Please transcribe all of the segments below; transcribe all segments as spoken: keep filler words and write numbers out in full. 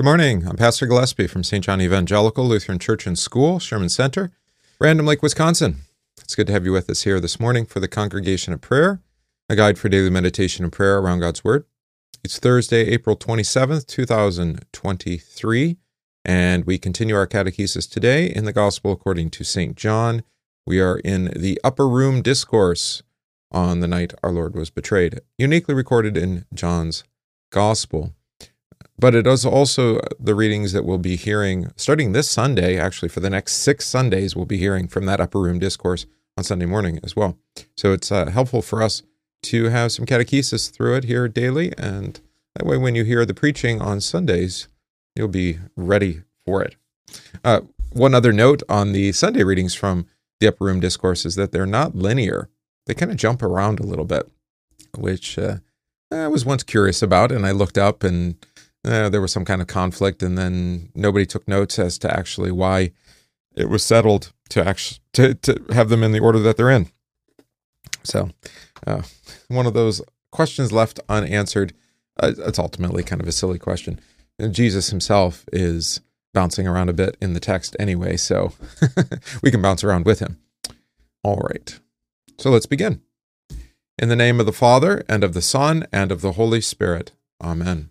Good morning. I'm Pastor Gillespie from Saint John Evangelical Lutheran Church and School, Sherman Center, Random Lake, Wisconsin. It's good to have you with us here this morning for the Congregation of Prayer, a guide for daily meditation and prayer around God's Word. It's Thursday, April twenty-seventh, two thousand twenty-three, and we continue our catechesis today in the Gospel according to Saint John. We are in the Upper Room Discourse on the night our Lord was betrayed, uniquely recorded in John's Gospel. But it is also the readings that we'll be hearing starting this Sunday, actually for the next six Sundays, we'll be hearing from that Upper Room Discourse on Sunday morning as well. So it's uh, helpful for us to have some catechesis through it here daily, and that way when you hear the preaching on Sundays, you'll be ready for it. Uh, one other note on the Sunday readings from the Upper Room Discourse is that they're not linear. They kind of jump around a little bit, which uh, I was once curious about, and I looked up and Uh, there was some kind of conflict, and then nobody took notes as to actually why it was settled to actually to, to have them in the order that they're in. So uh, one of those questions left unanswered. Uh, it's ultimately kind of a silly question. And Jesus himself is bouncing around a bit in the text anyway, so we can bounce around with him. All right, so let's begin. In the name of the Father, and of the Son, and of the Holy Spirit. Amen.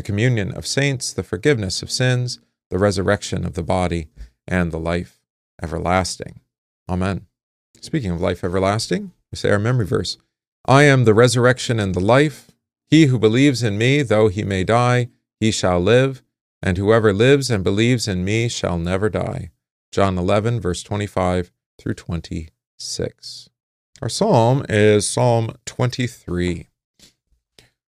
the communion of saints, the forgiveness of sins, the resurrection of the body, and the life everlasting. Amen. Speaking of life everlasting, we say our memory verse. I am the resurrection and the life. He who believes in me, though he may die, he shall live. And whoever lives and believes in me shall never die. John eleven, verse twenty-five through twenty-six. Our psalm is Psalm twenty-three.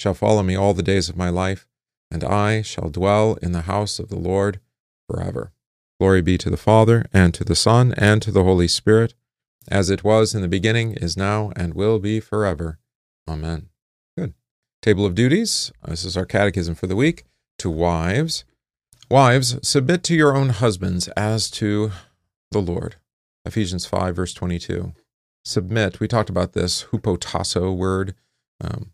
shall follow me all the days of my life, and I shall dwell in the house of the Lord forever. Glory be to the Father, and to the Son, and to the Holy Spirit, as it was in the beginning, is now, and will be forever. Amen. Good. Table of duties. This is our catechism for the week. To wives. Wives, submit to your own husbands as to the Lord. Ephesians five, verse twenty-two. Submit. We talked about this hupotasso word. Um,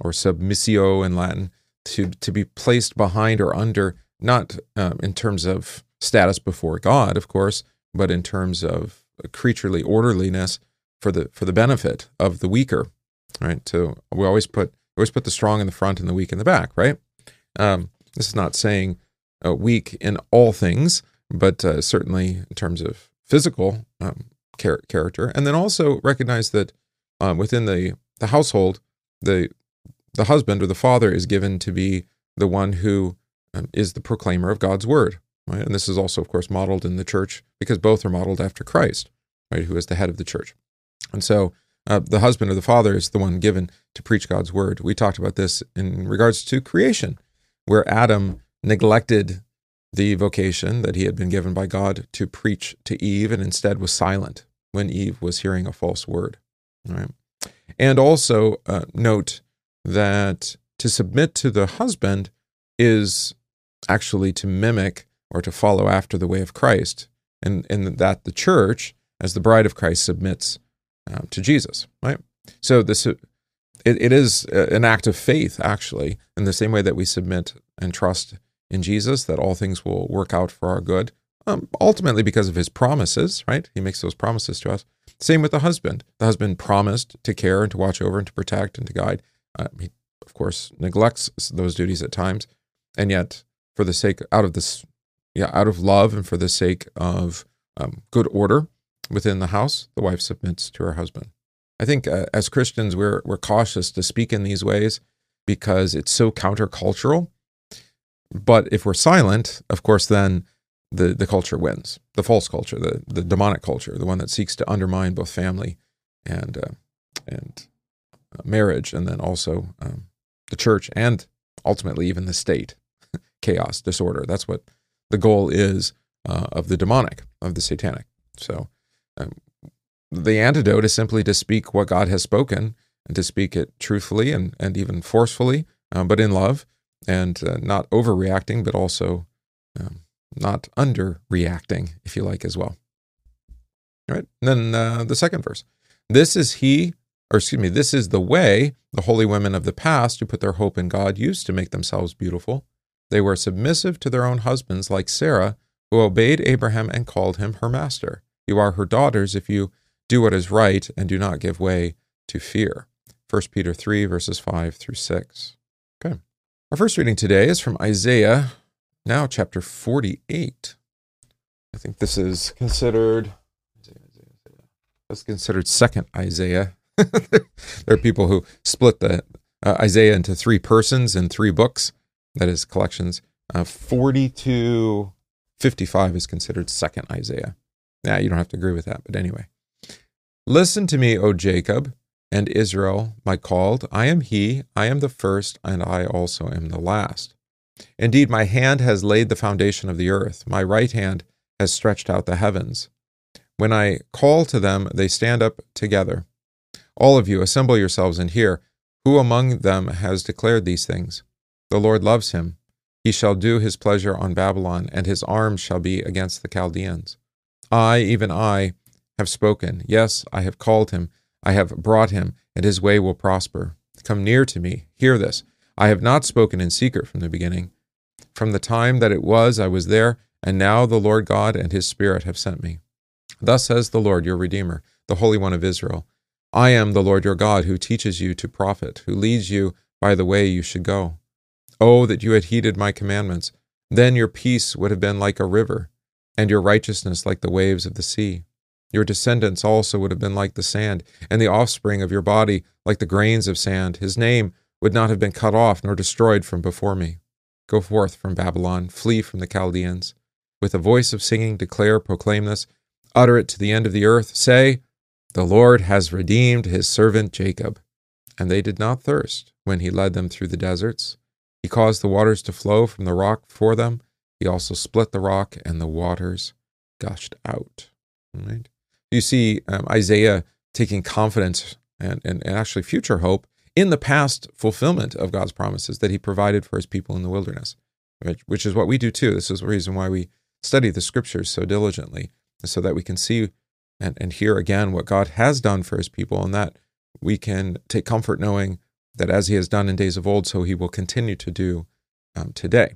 or submissio in Latin, to, to be placed behind or under, not um, in terms of status before God, of course, but in terms of creaturely orderliness for the for the benefit of the weaker, right? So we always put always put the strong in the front and the weak in the back, right? Um, this is not saying uh, weak in all things, but uh, certainly in terms of physical um, char- character. And then also recognize that um, within the, the household, the The husband or the father is given to be the one who um, is the proclaimer of God's word, right? And this is also, of course, modeled in the church because both are modeled after Christ, right? Who is the head of the church. And so uh, the husband or the father is the one given to preach God's word. We talked about this in regards to creation, where Adam neglected the vocation that he had been given by God to preach to Eve and instead was silent when Eve was hearing a false word, right? And also uh, note that to submit to the husband is actually to mimic or to follow after the way of Christ, and, and that the church, as the bride of Christ, submits um, to Jesus, right? So this it, it is an act of faith, actually, in the same way that we submit and trust in Jesus, that all things will work out for our good, um, ultimately because of his promises, right? He makes those promises to us. Same with the husband. The husband promised to care and to watch over and to protect and to guide. Uh, he, of course, neglects those duties at times, and yet for the sake out of this, yeah, out of love and for the sake of um, good order within the house, the wife submits to her husband. I think uh, as Christians, we're we're cautious to speak in these ways because it's so countercultural. But if we're silent, of course, then the the culture wins, the false culture, the the demonic culture, the one that seeks to undermine both family and uh, and uh, marriage, and then also um, the church and ultimately even the state. Chaos, disorder. That's what the goal is uh, of the demonic, of the satanic. So um, the antidote is simply to speak what God has spoken and to speak it truthfully and, and even forcefully, um, but in love and uh, not overreacting, but also um, not underreacting, if you like, as well. All right. And then uh, the second verse. This is he, or excuse me, this is the way the holy women of the past who put their hope in God used to make themselves beautiful. They were submissive to their own husbands, like Sarah, who obeyed Abraham and called him her master. You are her daughters if you do what is right and do not give way to fear. First Peter three, verses five through six. Okay. Our first reading today is from Isaiah, now chapter forty-eight. I think this is considered, that's considered second Isaiah. There are people who split the uh, Isaiah into three persons and three books. That is collections. Uh, forty to fifty-five is considered second Isaiah. Now, you don't have to agree with that, but anyway. Listen to me, O Jacob and Israel, my called. I am he, I am the first, and I also am the last. Indeed, my hand has laid the foundation of the earth. My right hand has stretched out the heavens. When I call to them, they stand up together. All of you, assemble yourselves and hear. Who among them has declared these things? The Lord loves him. He shall do his pleasure on Babylon, and his arm shall be against the Chaldeans. I, even I, have spoken. Yes, I have called him. I have brought him, and his way will prosper. Come near to me. Hear this. I have not spoken in secret from the beginning. From the time that it was, I was there, and now the Lord God and his Spirit have sent me. Thus says the Lord your Redeemer, the Holy One of Israel. I am the Lord your God, who teaches you to profit, who leads you by the way you should go. Oh, that you had heeded my commandments. Then your peace would have been like a river, and your righteousness like the waves of the sea. Your descendants also would have been like the sand, and the offspring of your body like the grains of sand. His name would not have been cut off nor destroyed from before me. Go forth from Babylon, flee from the Chaldeans. With a voice of singing, declare, proclaim this. Utter it to the end of the earth. Say, the Lord has redeemed his servant Jacob. And they did not thirst when he led them through the deserts. He caused the waters to flow from the rock for them. He also split the rock, and the waters gushed out. Right? You see um, Isaiah taking confidence and, and, and actually future hope in the past fulfillment of God's promises that he provided for his people in the wilderness, right? Which is what we do too. This is the reason why we study the scriptures so diligently, so that we can see and, and hear again what God has done for his people, and that we can take comfort knowing that as he has done in days of old, so he will continue to do um, today.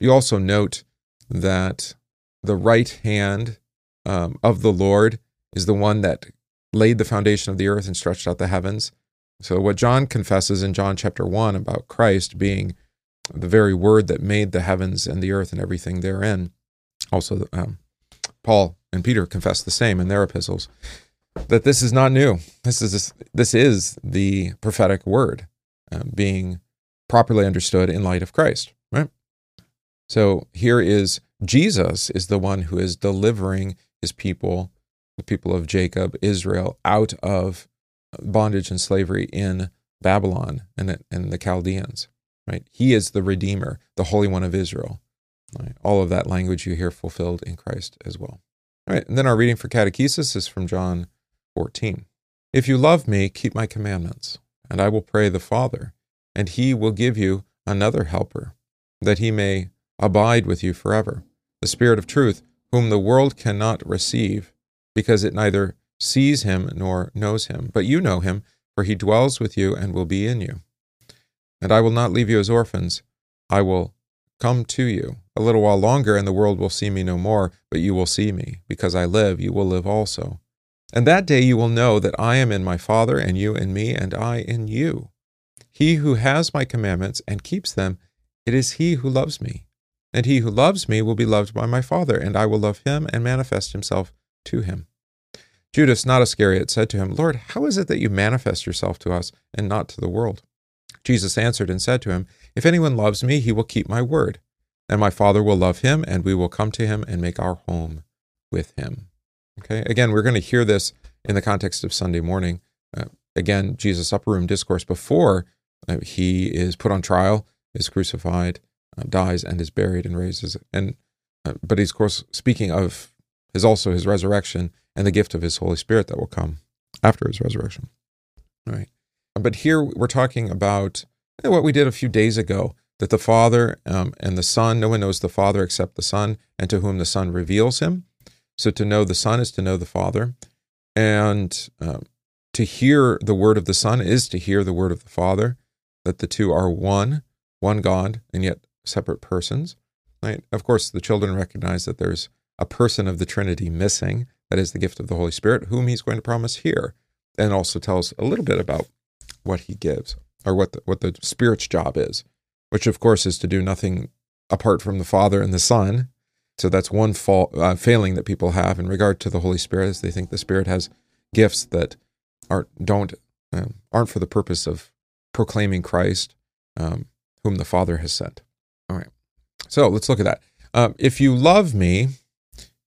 You also note that the right hand um, of the Lord is the one that laid the foundation of the earth and stretched out the heavens. So what John confesses in John chapter one about Christ being the very word that made the heavens and the earth and everything therein, also um, Paul and Peter confess the same in their epistles, that this is not new. This is this is the prophetic word um, being properly understood in light of Christ, right? So here is Jesus is the one who is delivering his people, the people of Jacob, Israel, out of bondage and slavery in Babylon and, and the Chaldeans, right? He is the Redeemer, the Holy One of Israel. Right? All of that language you hear fulfilled in Christ as well. All right, and then our reading for catechesis is from John fourteen. If you love me, keep my commandments, and I will pray the Father, and he will give you another helper, that he may abide with you forever, the Spirit of truth, whom the world cannot receive, because it neither sees him nor knows him. But you know him, for he dwells with you and will be in you. And I will not leave you as orphans. I will come to you. A little while longer, and the world will see me no more, but you will see me. Because I live, you will live also. And that day you will know that I am in my Father, and you in me, and I in you. He who has my commandments and keeps them, it is he who loves me. And he who loves me will be loved by my Father, and I will love him and manifest himself to him." Judas, not Iscariot, said to him, "Lord, how is it that you manifest yourself to us and not to the world?" Jesus answered and said to him, "If anyone loves me, he will keep my word, and my Father will love him, and we will come to him and make our home with him." Okay, again, we're going to hear this in the context of Sunday morning. Uh, again, Jesus' upper room discourse before uh, he is put on trial, is crucified, uh, dies, and is buried and raises. And uh, but he's, of course, speaking of his also his resurrection and the gift of his Holy Spirit that will come after his resurrection. All right. But here we're talking about what we did a few days ago, that the Father um, and the Son, no one knows the Father except the Son, and to whom the Son reveals him. So to know the Son is to know the Father. And uh, to hear the word of the Son is to hear the word of the Father, that the two are one, one God, and yet separate persons. Right? Of course, the children recognize that there's a person of the Trinity missing, that is the gift of the Holy Spirit, whom he's going to promise here, and also tells a little bit about what he gives, or what the, what the Spirit's job is, which of course is to do nothing apart from the Father and the Son. So that's one fault, uh, failing that people have in regard to the Holy Spirit, is they think the Spirit has gifts that aren't don't um, aren't for the purpose of proclaiming Christ, um, whom the Father has sent. All right, so let's look at that. Um, if you love me,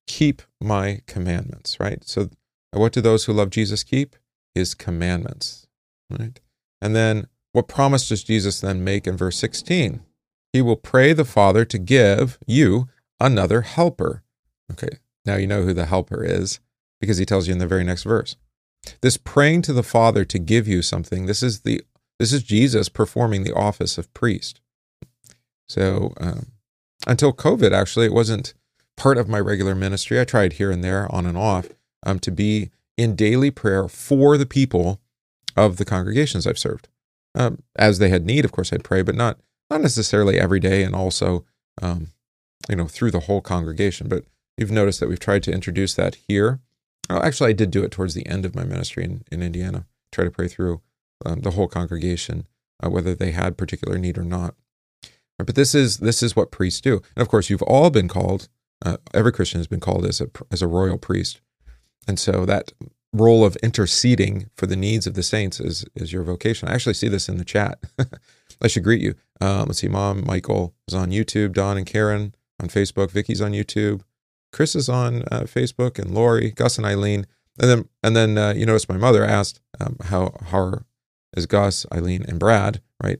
keep my commandments, right? So what do those who love Jesus keep? His commandments, right? And then what promise does Jesus then make in verse sixteen? He will pray the Father to give you another helper. Okay, now you know who the helper is, because he tells you in the very next verse. This praying to the Father to give you something, this is the this is Jesus performing the office of priest. So um, until COVID, actually, it wasn't part of my regular ministry. I tried here and there, on and off, um, to be in daily prayer for the people of the congregations I've served. Um, as they had need, of course, I'd pray, but not not necessarily every day, and also, um, you know, through the whole congregation. But you've noticed that we've tried to introduce that here. Oh, actually, I did do it towards the end of my ministry in, in Indiana, try to pray through um, the whole congregation, uh, whether they had particular need or not. But this is this is what priests do. And of course, you've all been called, Uh, every Christian has been called as a as a royal priest, and so that role of interceding for the needs of the saints is is your vocation. I actually see this in the chat. I should greet you. Um, let's see, Mom, Michael is on YouTube, Don and Karen on Facebook, Vicky's on YouTube, Chris is on uh, Facebook, and Lori, Gus, and Eileen. And then and then uh, you notice my mother asked um, how how is Gus, Eileen, and Brad, right?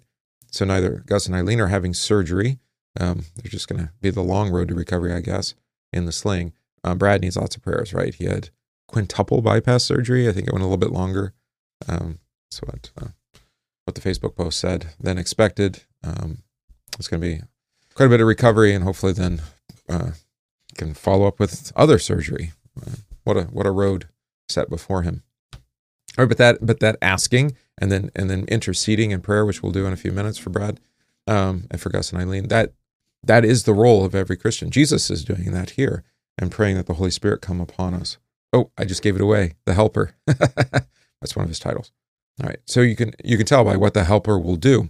So neither Gus and Eileen are having surgery. Um, they're just going to be the long road to recovery, I guess, in the sling. Um, Brad needs lots of prayers, right? He had quintuple bypass surgery. I think it went a little bit longer. Um, that's what, uh, what the Facebook post said, than expected. Um, it's going to be quite a bit of recovery, and hopefully then uh, can follow up with other surgery. Uh, what a what a road set before him. All right, but that but that asking and then and then interceding in prayer, which we'll do in a few minutes for Brad um, and for Gus and Eileen. That. That is the role of every Christian. Jesus is doing that here and praying that the Holy Spirit come upon us. Oh, I just gave it away. The Helper. That's one of his titles. All right. So you can you can tell by what the Helper will do.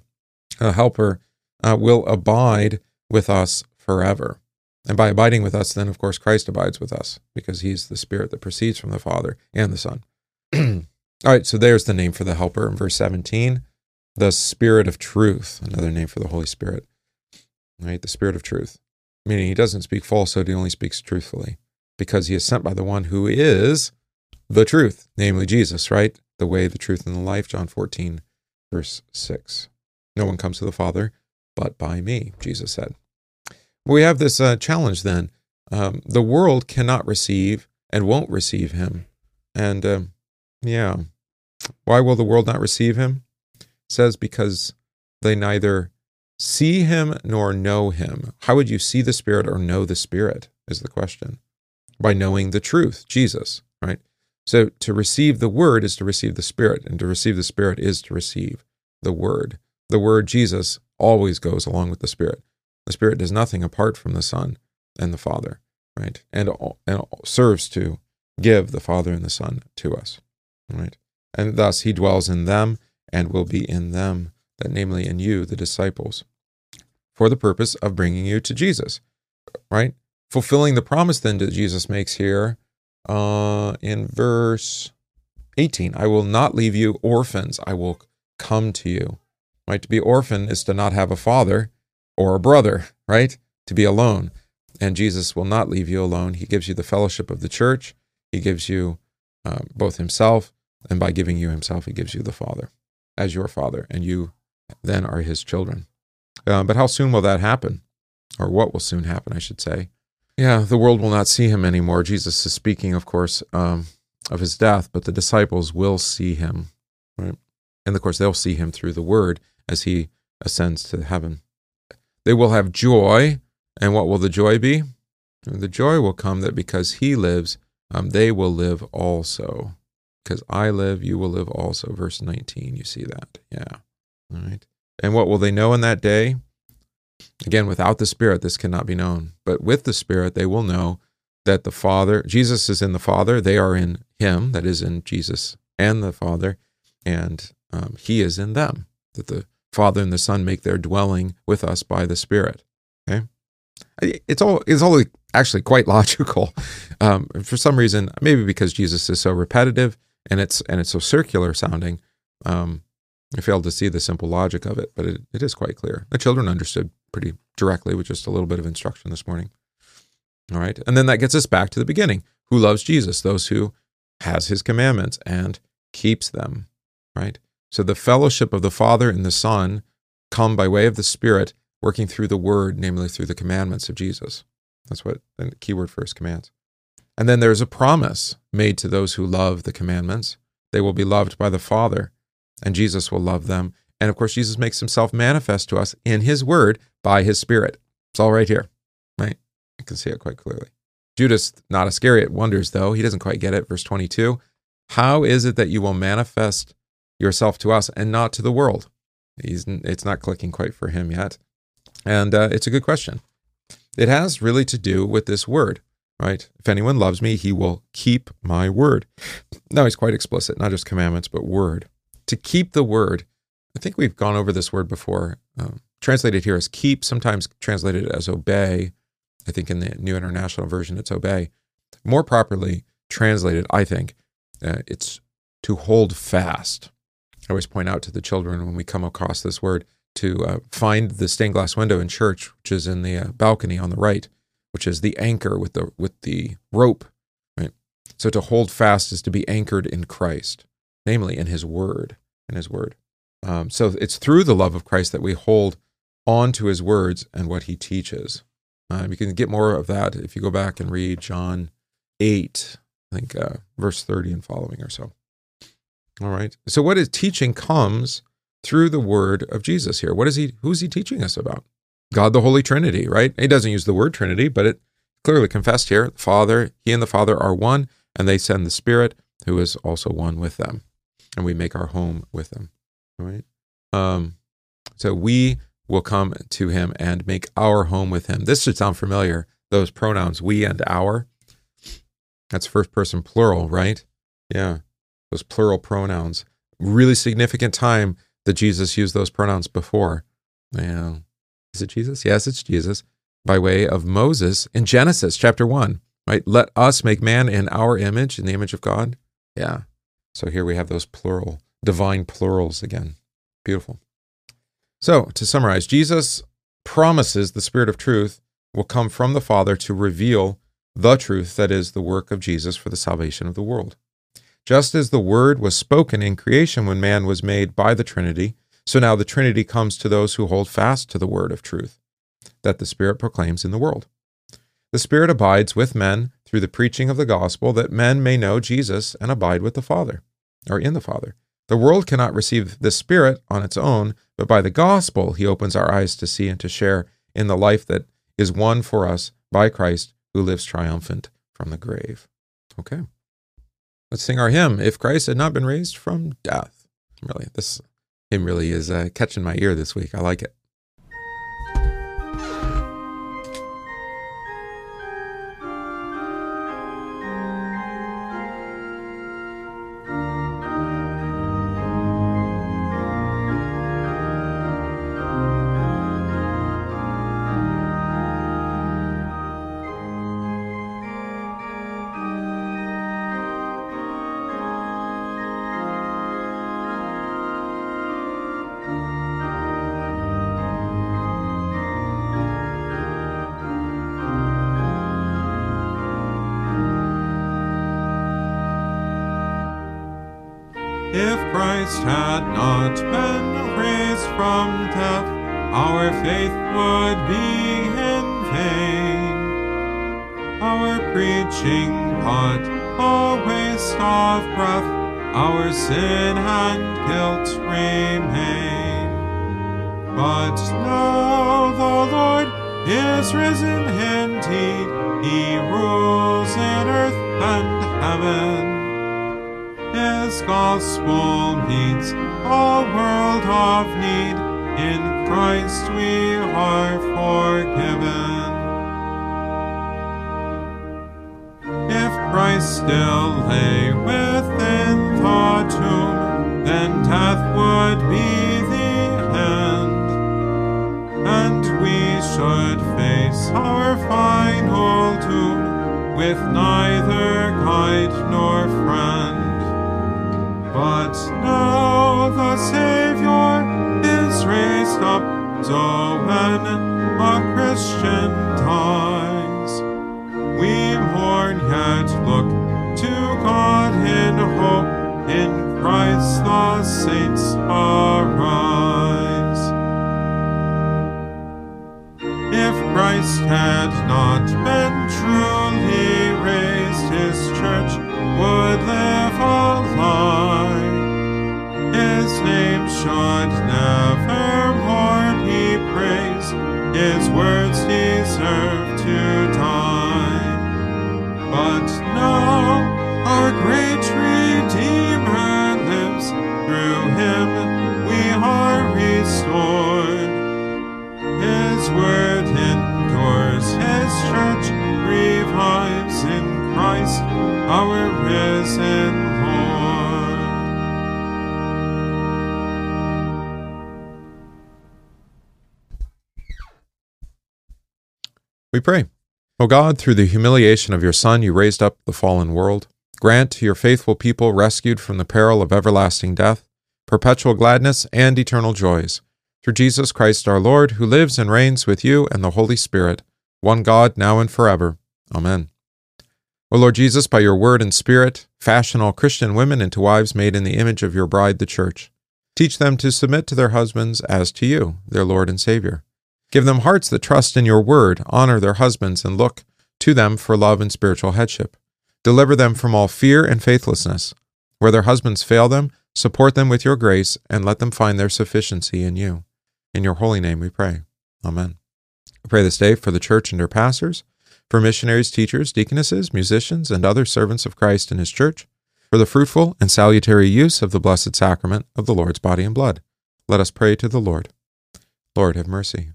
The Helper uh, will abide with us forever. And by abiding with us, then, of course, Christ abides with us, because he's the Spirit that proceeds from the Father and the Son. All right. So there's the name for the Helper in verse seventeen, the Spirit of Truth, another name for the Holy Spirit. Right, the Spirit of Truth, meaning he doesn't speak falsehood, he only speaks truthfully, because he is sent by the one who is the truth, namely Jesus, right? The way, the truth, and the life, John fourteen, verse six. No one comes to the Father but by me, Jesus said. We have this uh, challenge then. Um, the world cannot receive and won't receive him. And um, yeah, why will the world not receive him? It says because they neither see him nor know him. How would you see the Spirit or know the Spirit is the question. By knowing the truth, Jesus, right? So to receive the Word is to receive the Spirit, and to receive the Spirit is to receive the Word. The Word, Jesus, always goes along with the Spirit. The Spirit does nothing apart from the Son and the Father, right? And, all, and all serves to give the Father and the Son to us, right? And thus he dwells in them and will be in them. That namely in you, the disciples. for the purpose of bringing you to Jesus, right? Fulfilling the promise then that Jesus makes here uh, in verse eighteen, I will not leave you orphans, I will come to you, right? To be orphan is to not have a father or a brother, right? To be alone. And Jesus will not leave you alone. He gives you the fellowship of the church. He gives you uh, both himself, and by giving you himself, he gives you the Father as your Father, and you then are his children. Uh, but how soon will that happen? Or what will soon happen, I should say? Yeah, the world will not see him anymore. Jesus is speaking, of course, um, of his death, but the disciples will see him, right? And, of course, they'll see him through the Word as he ascends to heaven. They will have joy. And what will the joy be? The joy will come that because he lives, um, they will live also. Because I live, you will live also. Verse nineteen, you see that. Yeah. All right. And what will they know in that day? Again, without the Spirit, this cannot be known. But with the Spirit, they will know that the Father, Jesus is in the Father, they are in him, that is in Jesus and the Father, and um, he is in them, that the Father and the Son make their dwelling with us by the Spirit. Okay? It's all it's all actually quite logical. Um, for some reason, maybe because Jesus is so repetitive and it's and it's so circular sounding, um, I failed to see the simple logic of it, but it, it is quite clear. The children understood pretty directly with just a little bit of instruction this morning. All right, and then that gets us back to the beginning. Who loves Jesus? Those who has his commandments and keeps them, right? So the fellowship of the Father and the Son come by way of the Spirit, working through the Word, namely through the commandments of Jesus. That's what the key word for his commands. And then there's a promise made to those who love the commandments. They will be loved by the Father, and Jesus will love them. And of course, Jesus makes himself manifest to us in his Word by his Spirit. It's all right here, right? You can see it quite clearly. Judas, not Iscariot, wonders, though. He doesn't quite get it. Verse twenty-two, how is it that you will manifest yourself to us and not to the world? He's, it's not clicking quite for him yet. And uh, it's a good question. It has really to do with this word, right? If anyone loves me, he will keep my word. Now, he's quite explicit, not just commandments, but word. To keep the word, I think we've gone over this word before. Um, translated here as keep, sometimes translated as obey. I think in the New International Version, it's obey. More properly translated, I think, uh, it's to hold fast. I always point out to the children when we come across this word, to uh, find the stained glass window in church, which is in the uh, balcony on the right, which is the anchor with the with the rope, right? So to hold fast is to be anchored in Christ, namely in his word, in his word. Um, so it's through the love of Christ that we hold on to his words and what he teaches. Uh, you can get more of that if you go back and read John eight, I think uh, verse thirty and following or so. All right, so what is teaching comes through the word of Jesus here. What is he, who's he teaching us about? God, the Holy Trinity, right? He doesn't use the word Trinity, but it clearly confessed here, the Father, he and the Father are one, and they send the Spirit, who is also one with them. And we make our home with them, all right? Um, so we will come to him and make our home with him. This should sound familiar, those pronouns, we and our. That's first person plural, right? Yeah, those plural pronouns. Really significant time that Jesus used those pronouns before. Now, is it Jesus? Yes, it's Jesus, by way of Moses in Genesis chapter one, right? Let us make man in our image, in the image of God. Yeah. So here we have those plural, divine plurals again. Beautiful. So to summarize, Jesus promises the Spirit of truth will come from the Father to reveal the truth that is the work of Jesus for the salvation of the world. Just as the word was spoken in creation when man was made by the Trinity, so now the Trinity comes to those who hold fast to the word of truth that the Spirit proclaims in the world. The Spirit abides with men through the preaching of the gospel that men may know Jesus and abide with the Father, or in the Father. The world cannot receive the Spirit on its own, but by the gospel he opens our eyes to see and to share in the life that is won for us by Christ, who lives triumphant from the grave. Okay. Let's sing our hymn, If Christ Had Not Been Raised from Death. Really, this hymn really is uh, catching my ear this week. I like it. If Christ had not been raised from death, our faith would be in vain. Our preaching pot, a waste of breath, our sin and guilt remain. But now the Lord is risen indeed, He rules in earth and heaven. His gospel meets a world of need. In Christ we are forgiven. If Christ still lay within the tomb, then death would be the end, and we should face our final doom with neither guide nor friend. But now the Savior is raised up, so when a Christian dies, we mourn yet look to God in hope, in Christ the saints arise. If Christ had not been truly raised, His church would live alive. His name should never more be praised, His words deserve to die. But now our great Redeemer lives, through Him we are restored. His word endures, His church revives, in Christ our risen Lord. We pray. O God, through the humiliation of your Son, you raised up the fallen world. Grant to your faithful people, rescued from the peril of everlasting death, perpetual gladness and eternal joys. Through Jesus Christ our Lord, who lives and reigns with you and the Holy Spirit, one God, now and forever. Amen. O Lord Jesus, by your word and Spirit, fashion all Christian women into wives made in the image of your bride, the Church. Teach them to submit to their husbands as to you, their Lord and Savior. Give them hearts that trust in your word, honor their husbands, and look to them for love and spiritual headship. Deliver them from all fear and faithlessness. Where their husbands fail them, support them with your grace, and let them find their sufficiency in you. In your holy name we pray. Amen. I pray this day for the Church and her pastors, for missionaries, teachers, deaconesses, musicians, and other servants of Christ and His Church, for the fruitful and salutary use of the blessed sacrament of the Lord's body and blood. Let us pray to the Lord. Lord, have mercy.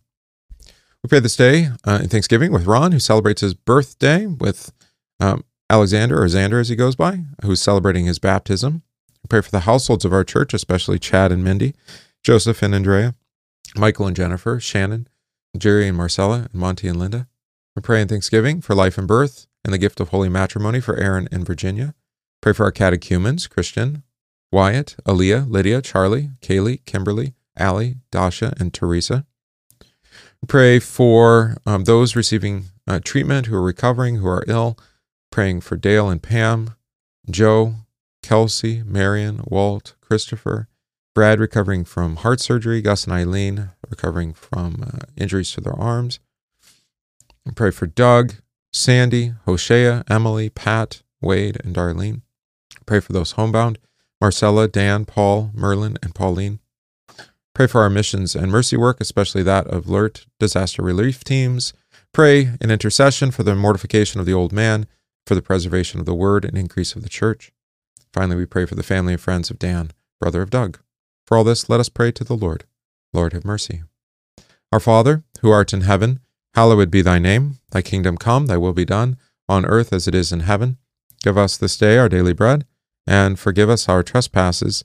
We pray this day uh, in Thanksgiving with Ron, who celebrates his birthday, with um, Alexander, or Xander as he goes by, who's celebrating his baptism. We pray for the households of our church, especially Chad and Mindy, Joseph and Andrea, Michael and Jennifer, Shannon, Jerry and Marcella, and Monty and Linda. We pray in Thanksgiving for life and birth and the gift of holy matrimony for Aaron and Virginia. Pray for our catechumens, Christian, Wyatt, Aaliyah, Lydia, Charlie, Kaylee, Kimberly, Allie, Dasha, and Teresa. Pray for um, those receiving uh, treatment, who are recovering, who are ill, praying for Dale and Pam, Joe, Kelsey, Marion, Walt, Christopher, Brad recovering from heart surgery, Gus and Eileen recovering from uh, injuries to their arms. Pray for Doug, Sandy, Hoshea, Emily, Pat, Wade, and Darlene. Pray for those homebound, Marcella, Dan, Paul, Merlin, and Pauline. Pray for our missions and mercy work, especially that of LERT disaster relief teams. Pray in intercession for the mortification of the old man, for the preservation of the word and increase of the church. Finally, we pray for the family and friends of Dan, brother of Doug. For all this, let us pray to the Lord. Lord, have mercy. Our Father, who art in heaven, hallowed be thy name. Thy kingdom come, thy will be done, on earth as it is in heaven. Give us this day our daily bread, and forgive us our trespasses,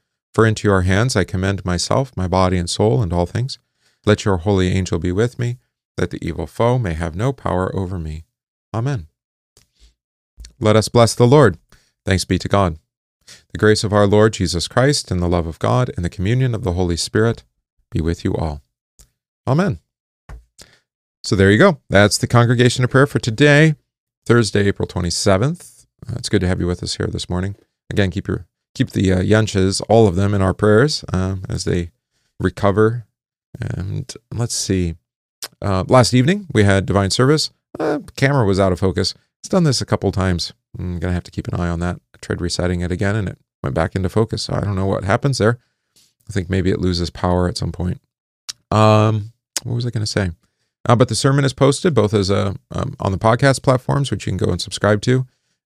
For into your hands I commend myself, my body and soul, and all things. Let your holy angel be with me, that the evil foe may have no power over me. Amen. Let us bless the Lord. Thanks be to God. The grace of our Lord Jesus Christ, and the love of God, and the communion of the Holy Spirit be with you all. Amen. So there you go. That's the Congregation of Prayer for today, Thursday, April twenty-seventh. Uh, it's good to have you with us here this morning. Again, keep your keep the uh, Yunches, all of them, in our prayers um, as they recover. And let's see. Uh, last evening, we had divine service. Uh, camera was out of focus. It's done this a couple times. I'm going to have to keep an eye on that. I tried resetting it again, and it went back into focus. So I don't know what happens there. I think maybe it loses power at some point. Um, what was I going to say? Uh, but the sermon is posted both as a um, on the podcast platforms, which you can go and subscribe to,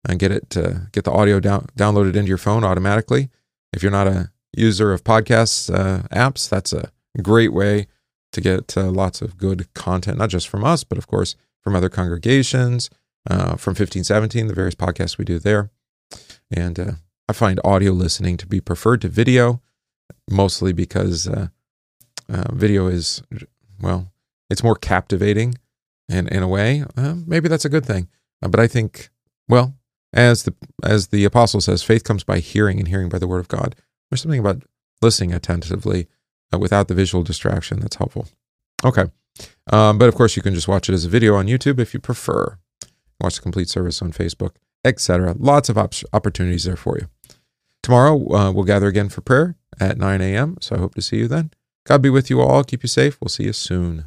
and get it uh, get the audio down, downloaded into your phone automatically. If you're not a user of podcasts uh, apps, that's a great way to get uh, lots of good content, not just from us, but of course from other congregations, uh, from fifteen seventeen, the various podcasts we do there. And uh, I find audio listening to be preferred to video, mostly because uh, uh, video is, well, it's more captivating in, in a way. Uh, maybe that's a good thing. Uh, but I think, well, as the as the apostle says, faith comes by hearing and hearing by the word of God. There's something about listening attentively uh, without the visual distraction that's helpful. Okay. Um, but of course, you can just watch it as a video on YouTube if you prefer. Watch the complete service on Facebook, et cetera. Lots of op- opportunities there for you. Tomorrow, uh, we'll gather again for prayer at nine a.m., so I hope to see you then. God be with you all. Keep you safe. We'll see you soon.